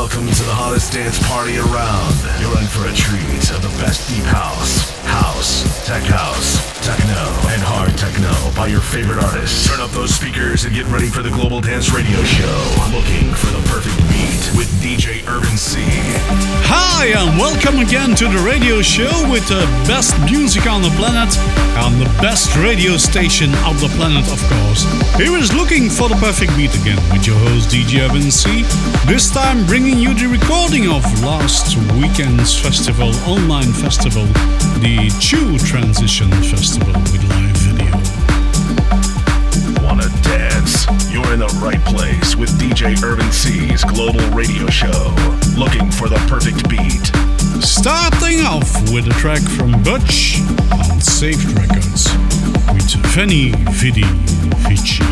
Welcome to the hottest dance party around. You're in for a treat of the best deep house, techno, and hard techno by your favorite artists. Turn up those speakers and get ready for the Global Dance Radio Show. Looking for the perfect beat with DJ Urban C. Hi, and welcome again to the radio show with the best music on the planet and the best radio station on the planet, of course. Here is Looking for the Perfect Beat again with your host DJ Urban C. This time bringing you the recording of last weekend's festival, online festival, the Chu Transition Festival with live video. Wanna dance? You're in the right place with DJ Urban C's global radio show, Looking for the Perfect Beat. Starting off with a track from Butch on Safe Records with Veni Vidi Vici.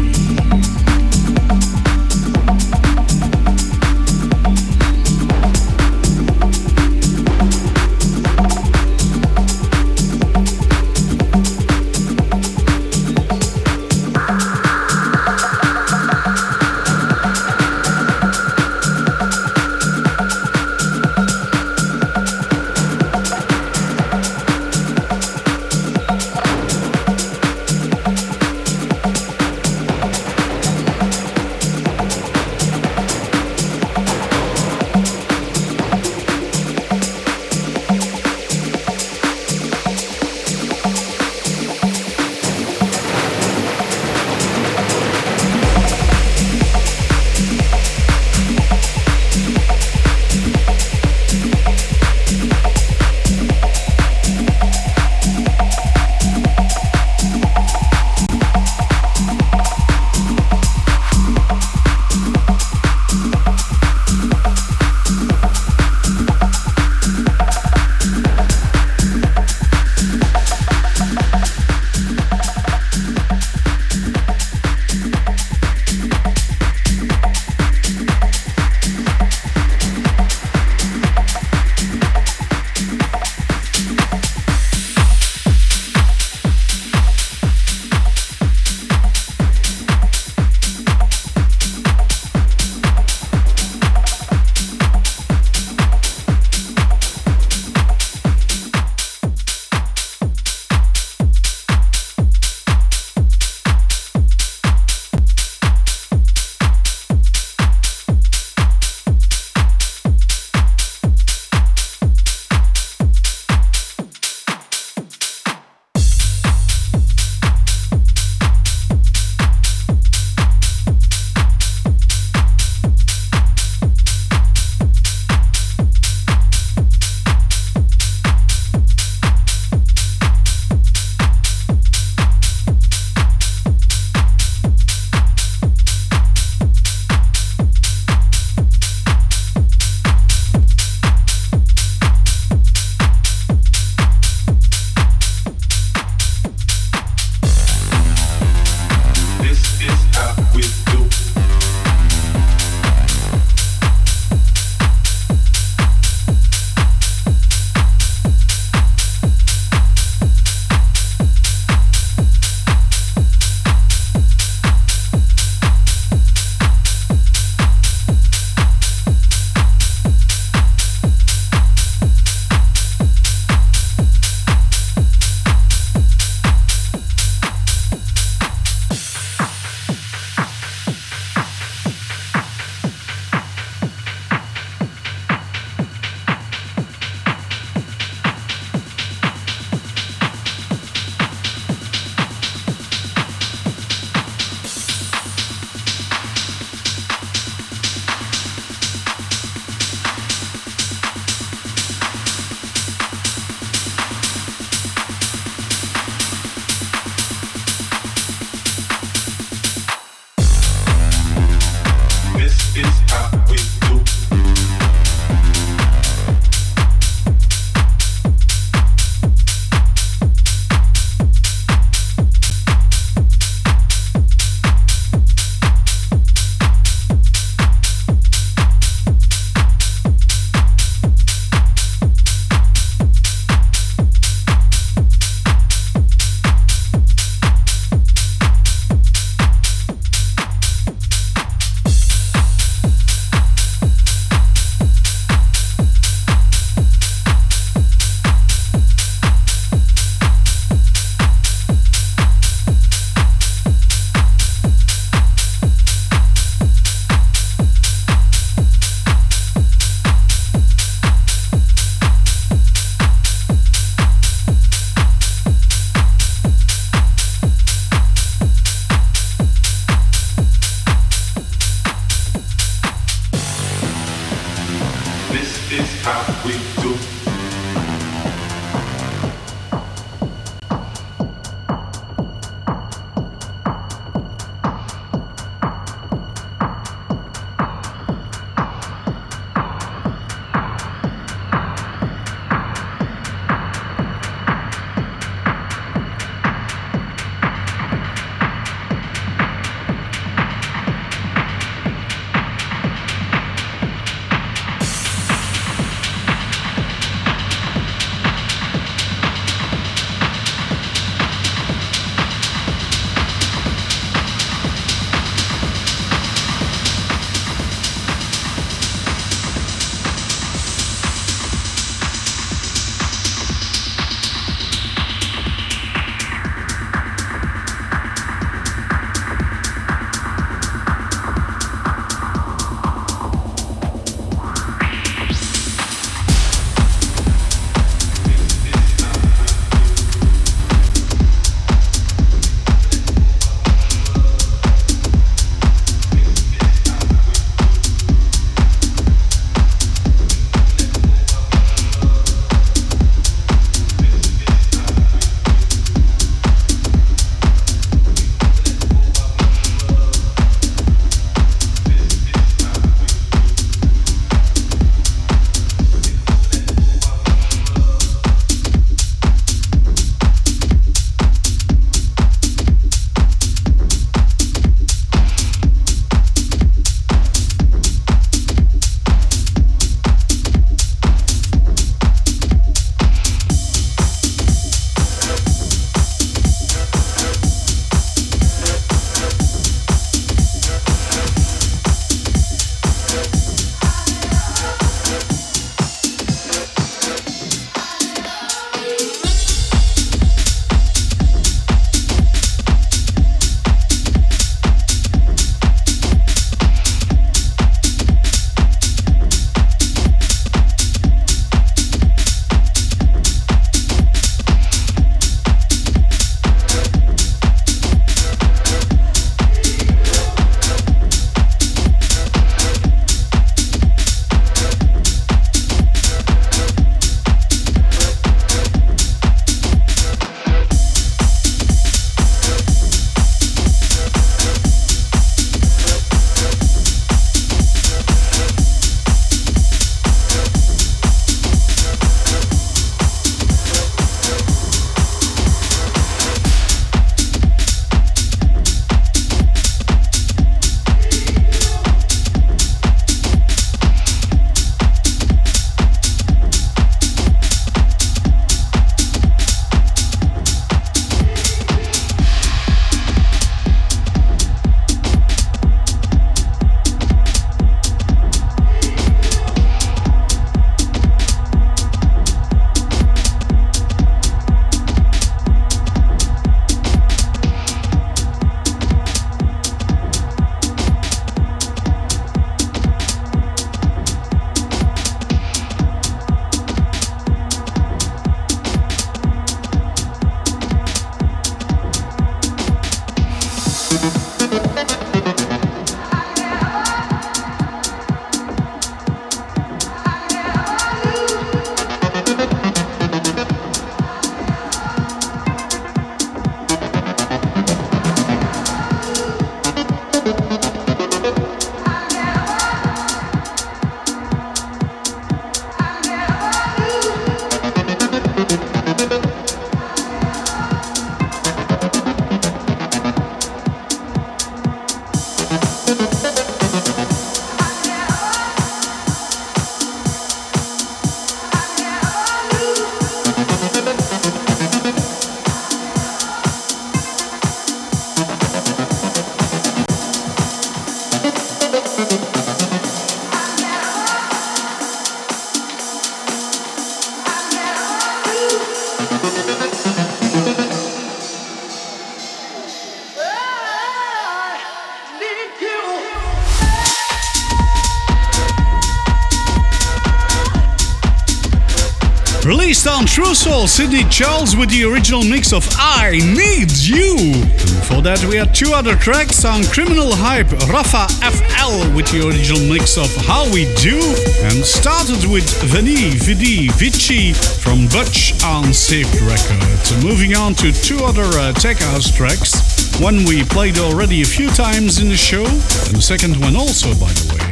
Released on Crucial Sydney Charles with the original mix of I Need You. Before that, we had two other tracks on Criminal Hype, Rafa FL with the original mix of How We Do, and started with Veni Vidi Vici from Butch on Safe Records. Moving on to two other tech house tracks. One we played already a few times in the show, and the second one also, by the way.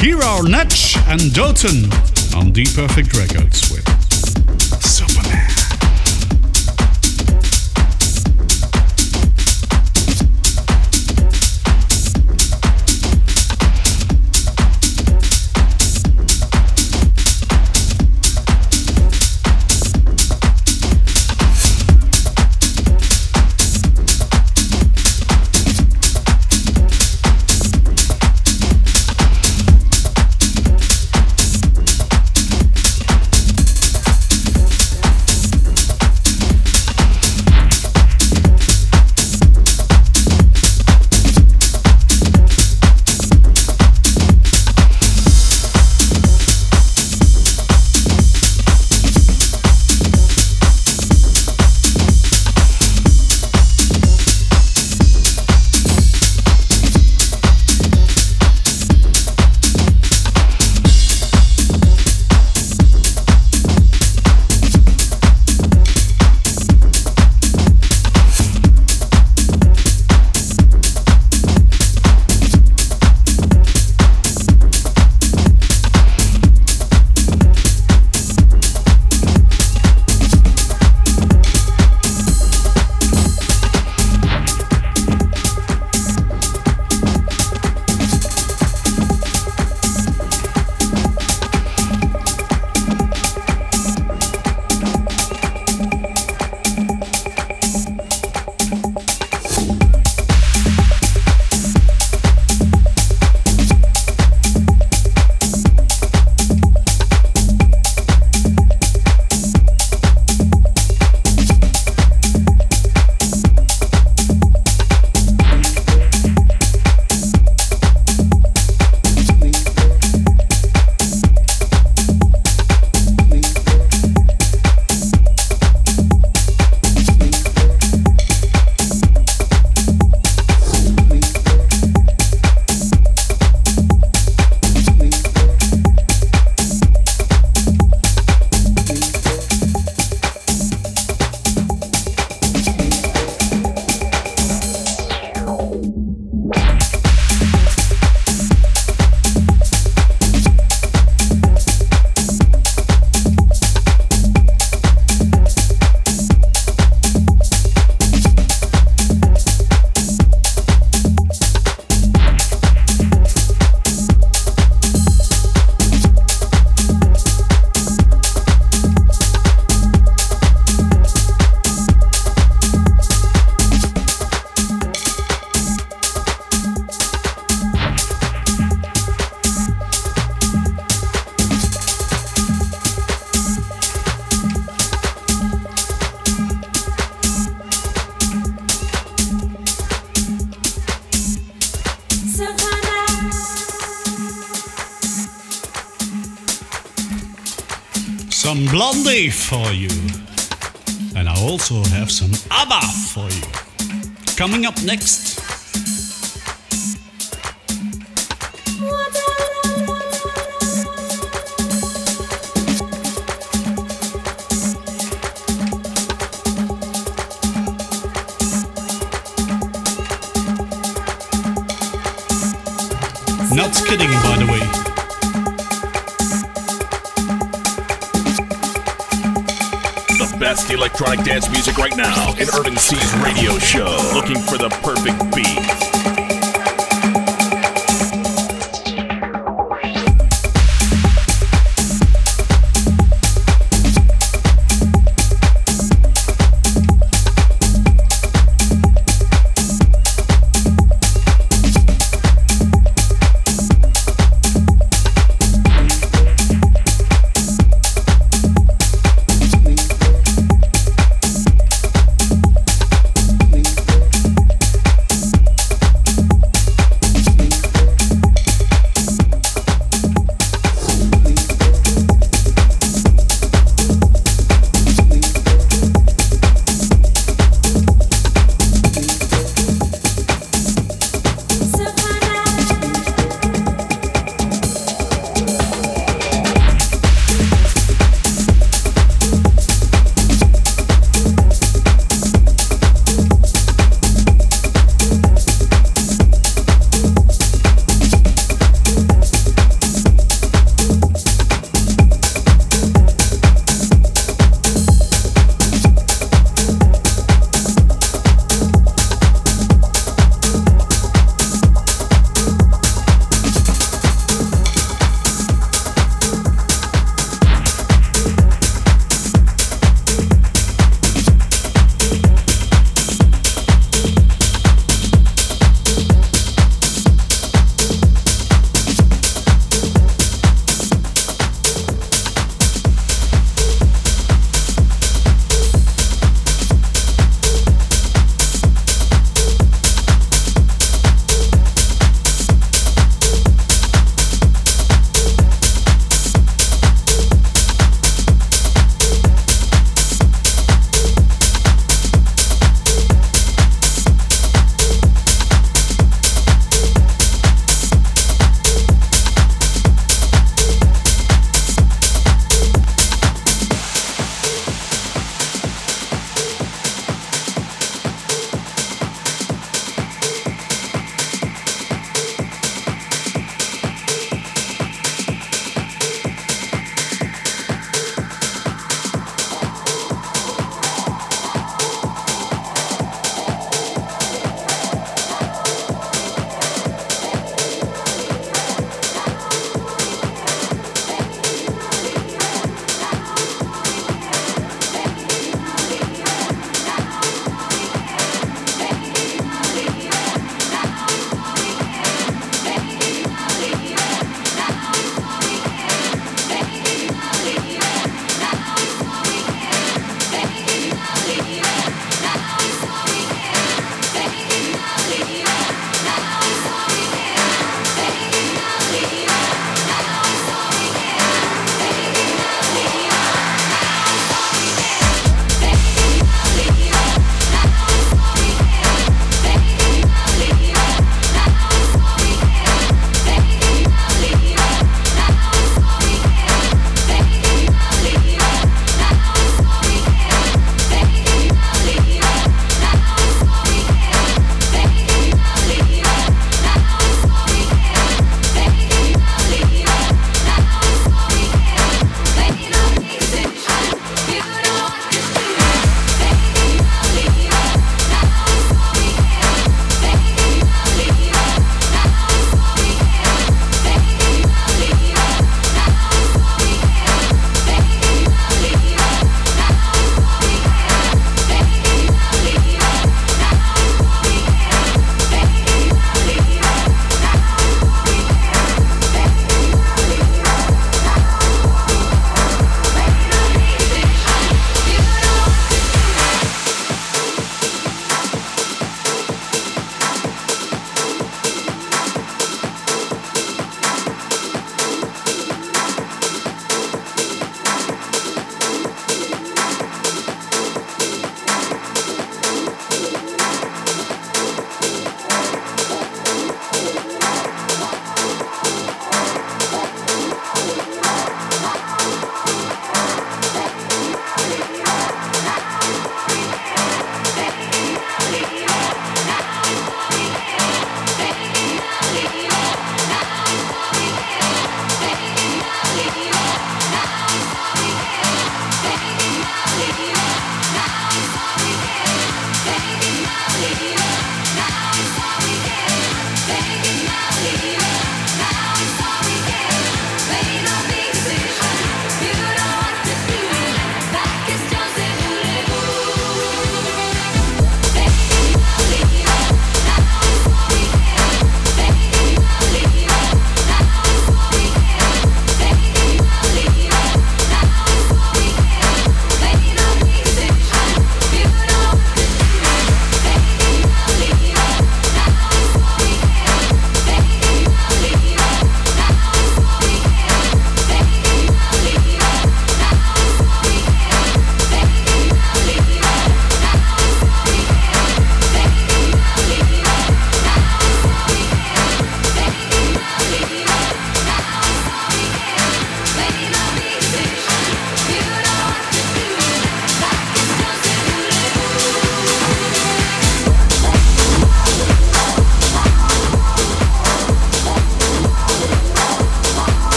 Here are Natch and Dalton on Deep Perfect Records with Superman. Some Blondie for you, and I also have some ABBA for you. Coming up next. Not kidding, by the way. Best electronic dance music right now in Urban C's radio show. Looking for the perfect beat.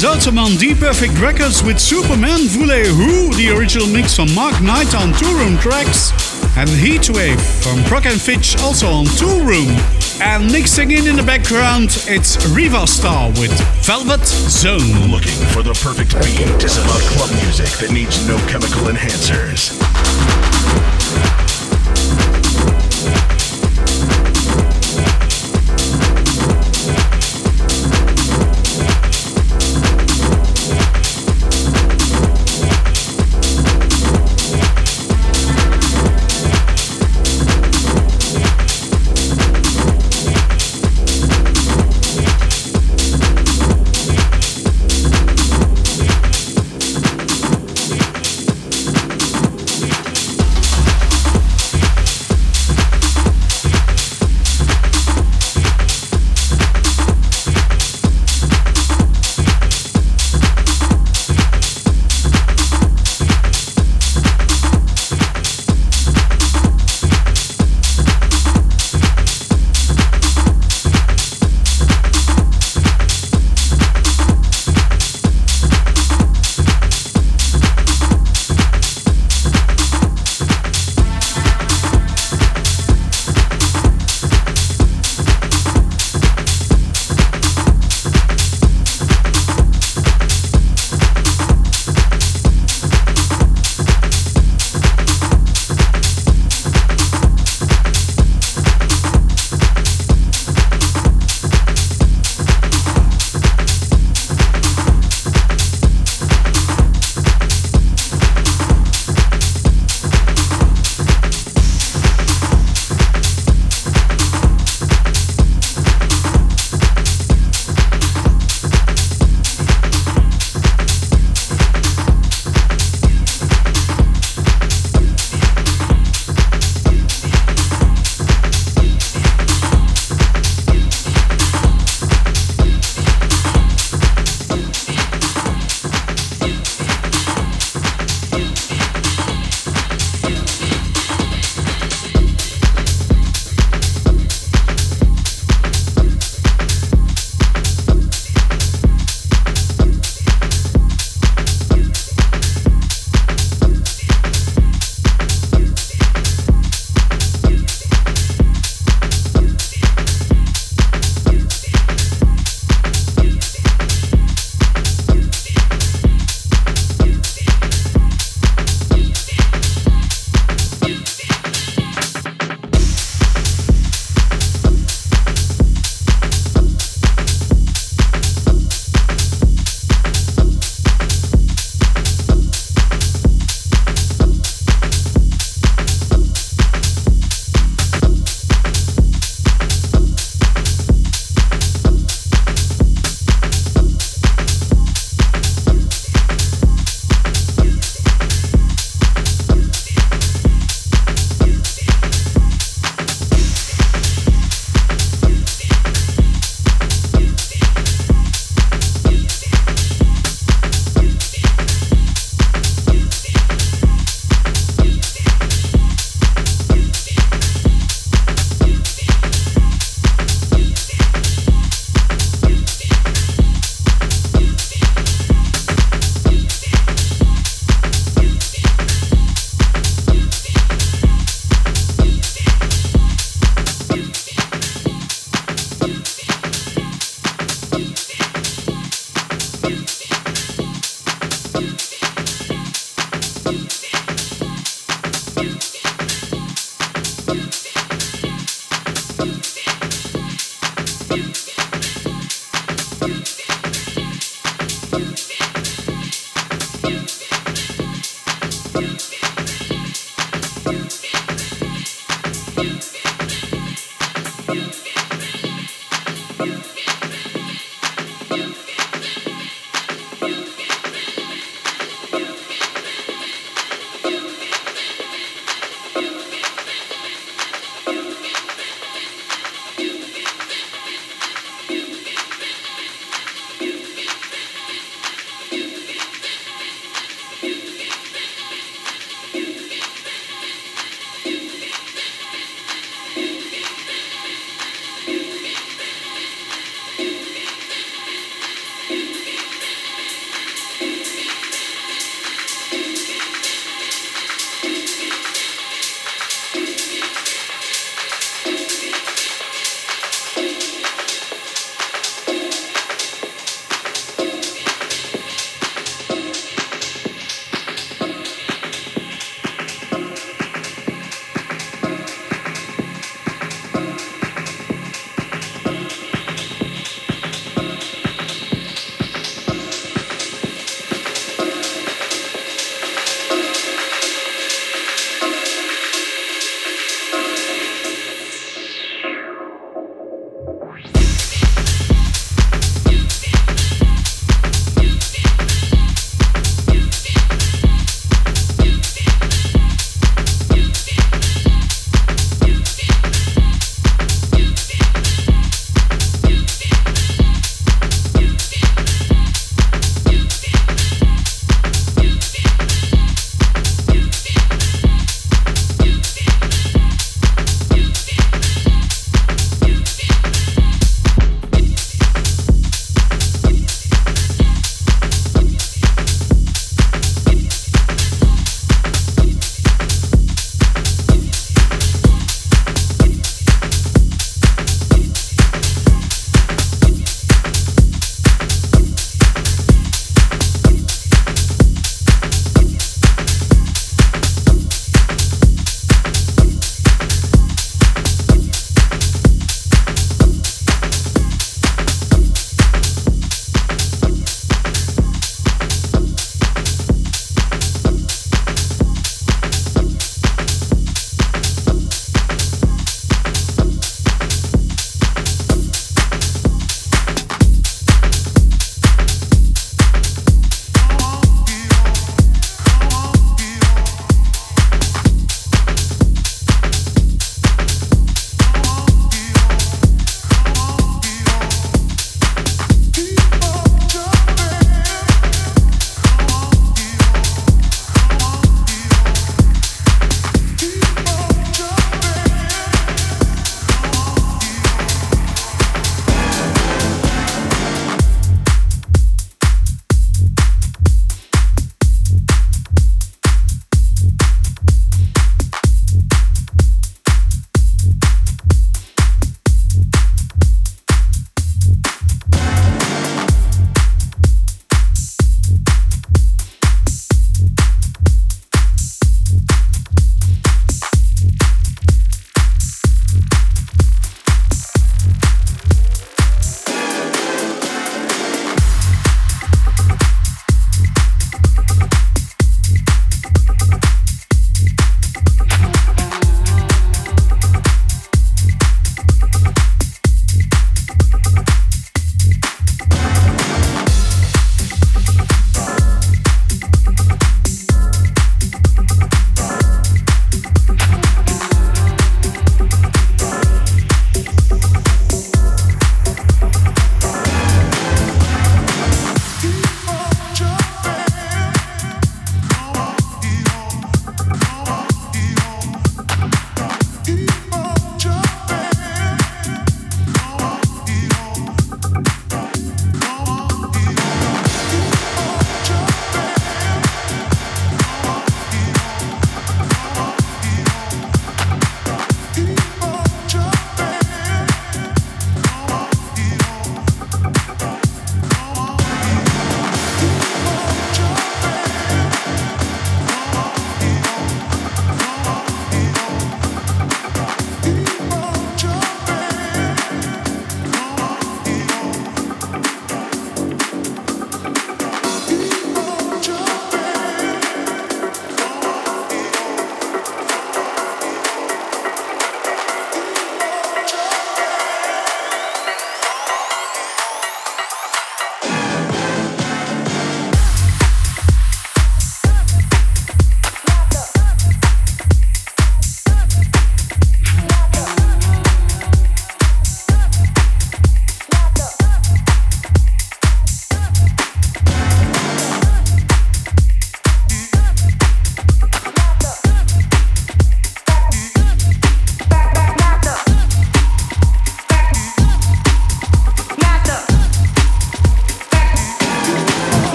Dalton on Deep Perfect Records with Superman, Voulez-Vous, the original mix from Mark Knight on Tool Room Tracks, and Heatwave from Proc and Fitch, also on Tool Room. And mixing in the background, it's Riva Star with Velvet Zone. Looking for the perfect beat to some club music that needs no chemical enhancers.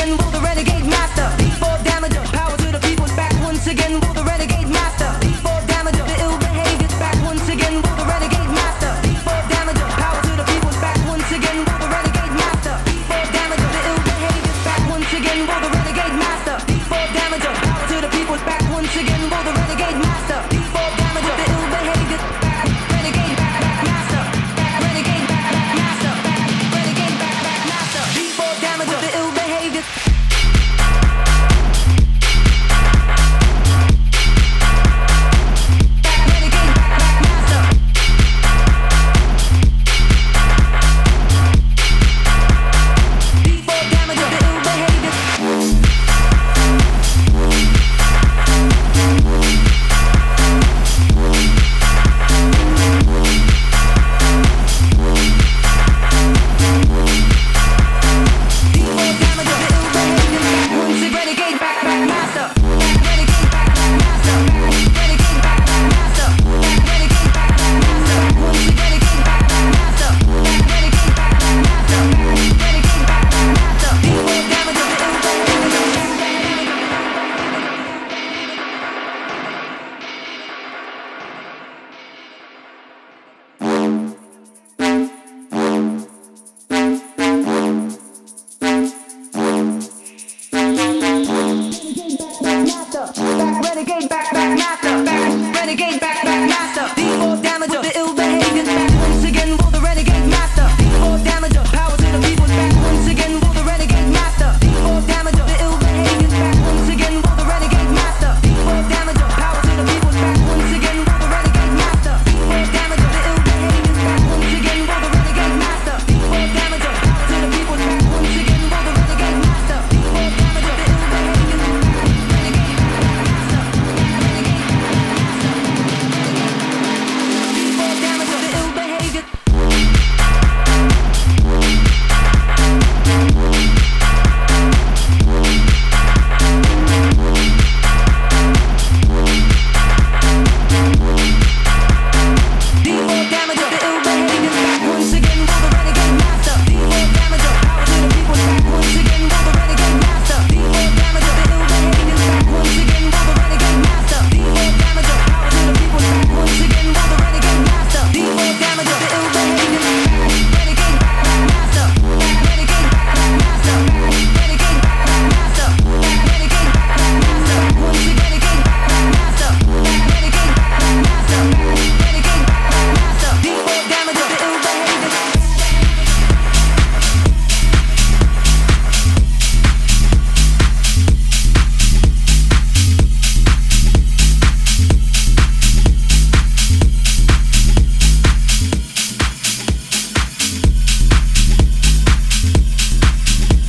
again will the Renegade Master. D4 Damager, power to the people's back once again will the Renegade Master. D4 Damager, the ill behavior back once again will the Renegade Master. D4 Damager, power to the people's back once again will the Renegade Master. D4 Damager, the ill behavior back once again will the Renegade Master. D4 Damager, power to the people's back once again will the Renegade Master. D4 Damager, the ill behavior back Renegade Master. Renegade Master. Renegade Master. D4 Damager, the ill behavior.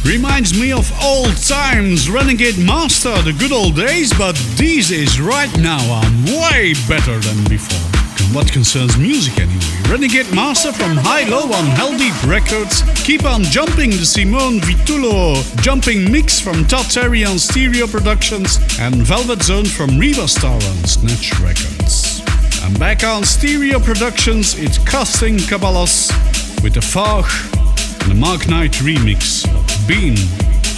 Reminds me of old times, Renegade Master, the good old days, but these is right now are way better than before. What concerns music anyway. Renegade Master from High Low on Hell Deep Records. Keep On Jumping, the Simone Vitulo Jumping Mix from Tartarian Stereo Productions. And Velvet Zone from Riva Star on Snatch Records. And back on Stereo Productions, it's Casting Caballos with the Fog and the Mark Knight remix. Been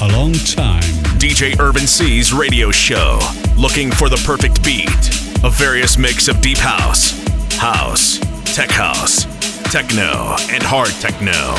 a long time. DJ Urban C's radio show, looking for the perfect beat. A various mix of deep house, techno, and hard techno.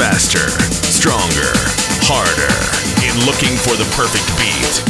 faster, stronger, harder, in looking for the perfect beat.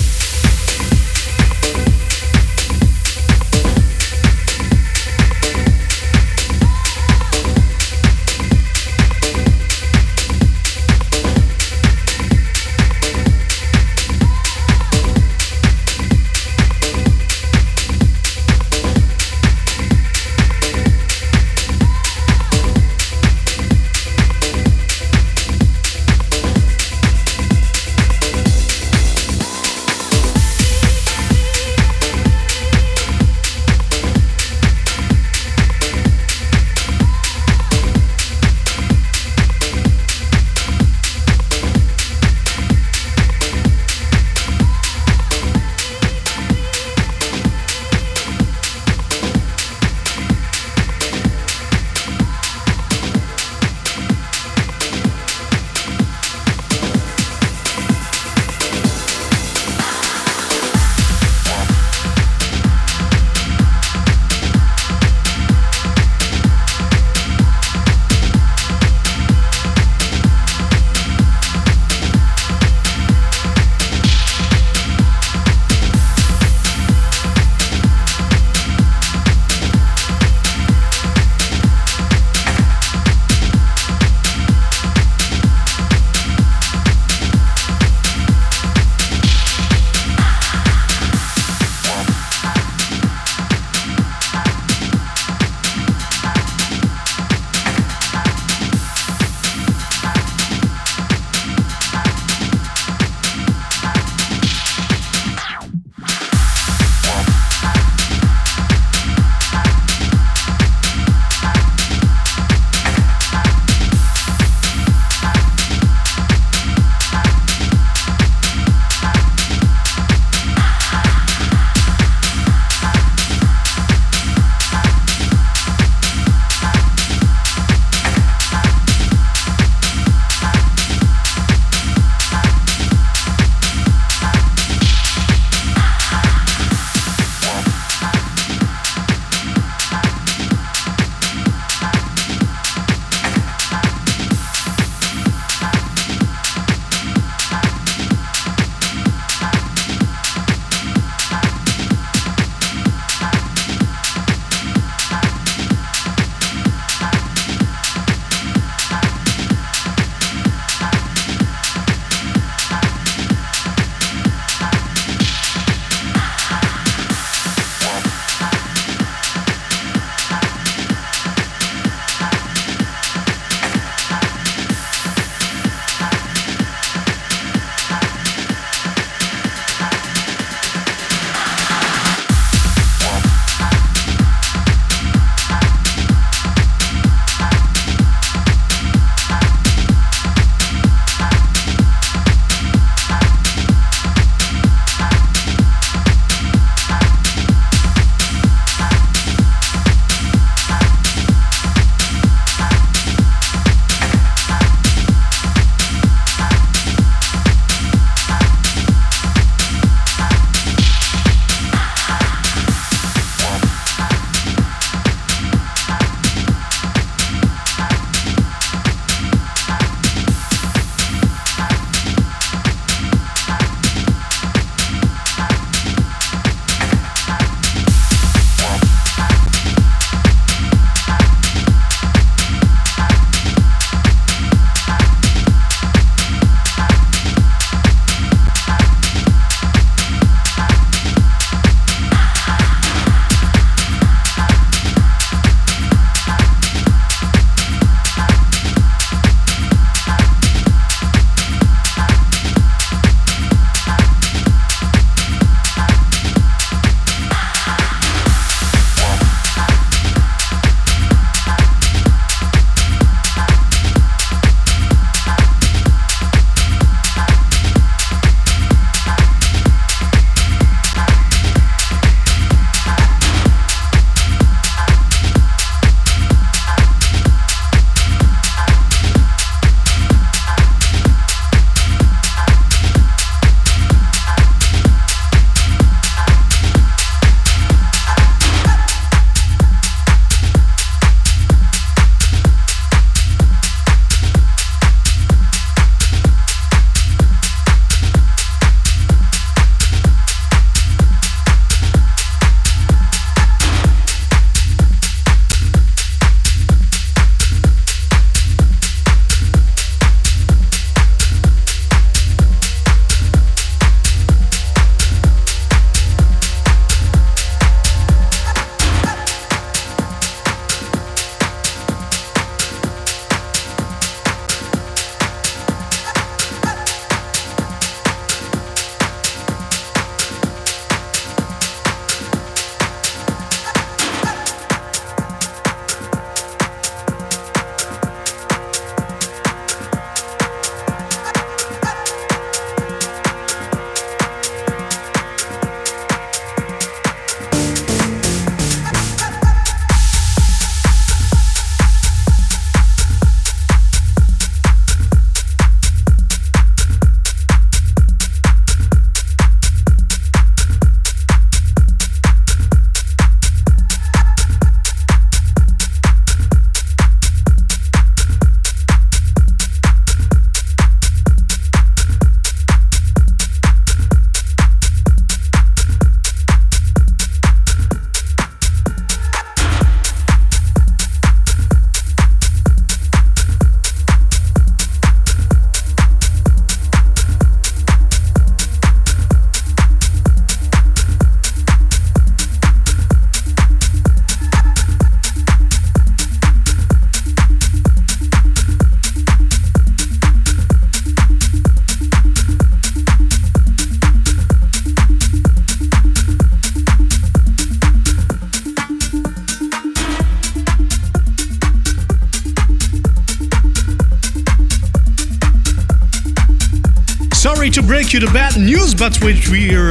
Sorry to break you the bad news, but we're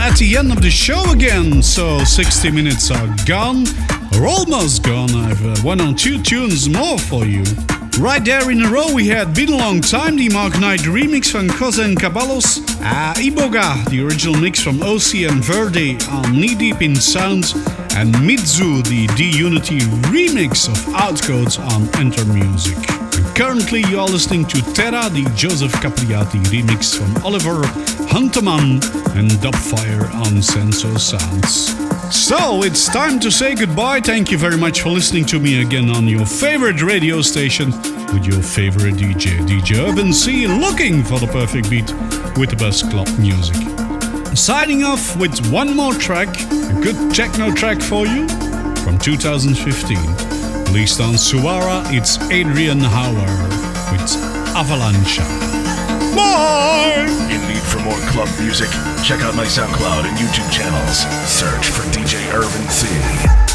at the end of the show again. So 60 minutes are gone, or almost gone. I've one or two tunes more for you. Right there in a row we had Been a Long Time, the Mark Knight remix from Casting Caballos, Iboga, the original mix from OC and Verde on Knee Deep in Sound, and Mitsu, the D-Unity remix of Outcodes on Enter Music. And currently you are listening to Terra, the Joseph Capriati remix from Oliver Hunterman and Dubfire on Senso Sounds. So, it's time to say goodbye. Thank you very much for listening to me again on your favorite radio station with your favorite DJ, DJ Urban C, looking for the perfect beat with the best club music. Signing off with one more track, a good techno track for you from 2015. Released on Suara, it's Adrian Hauer with Avalanche. Bye! For more club music, check out my SoundCloud and YouTube channels. Search for DJ Urban C.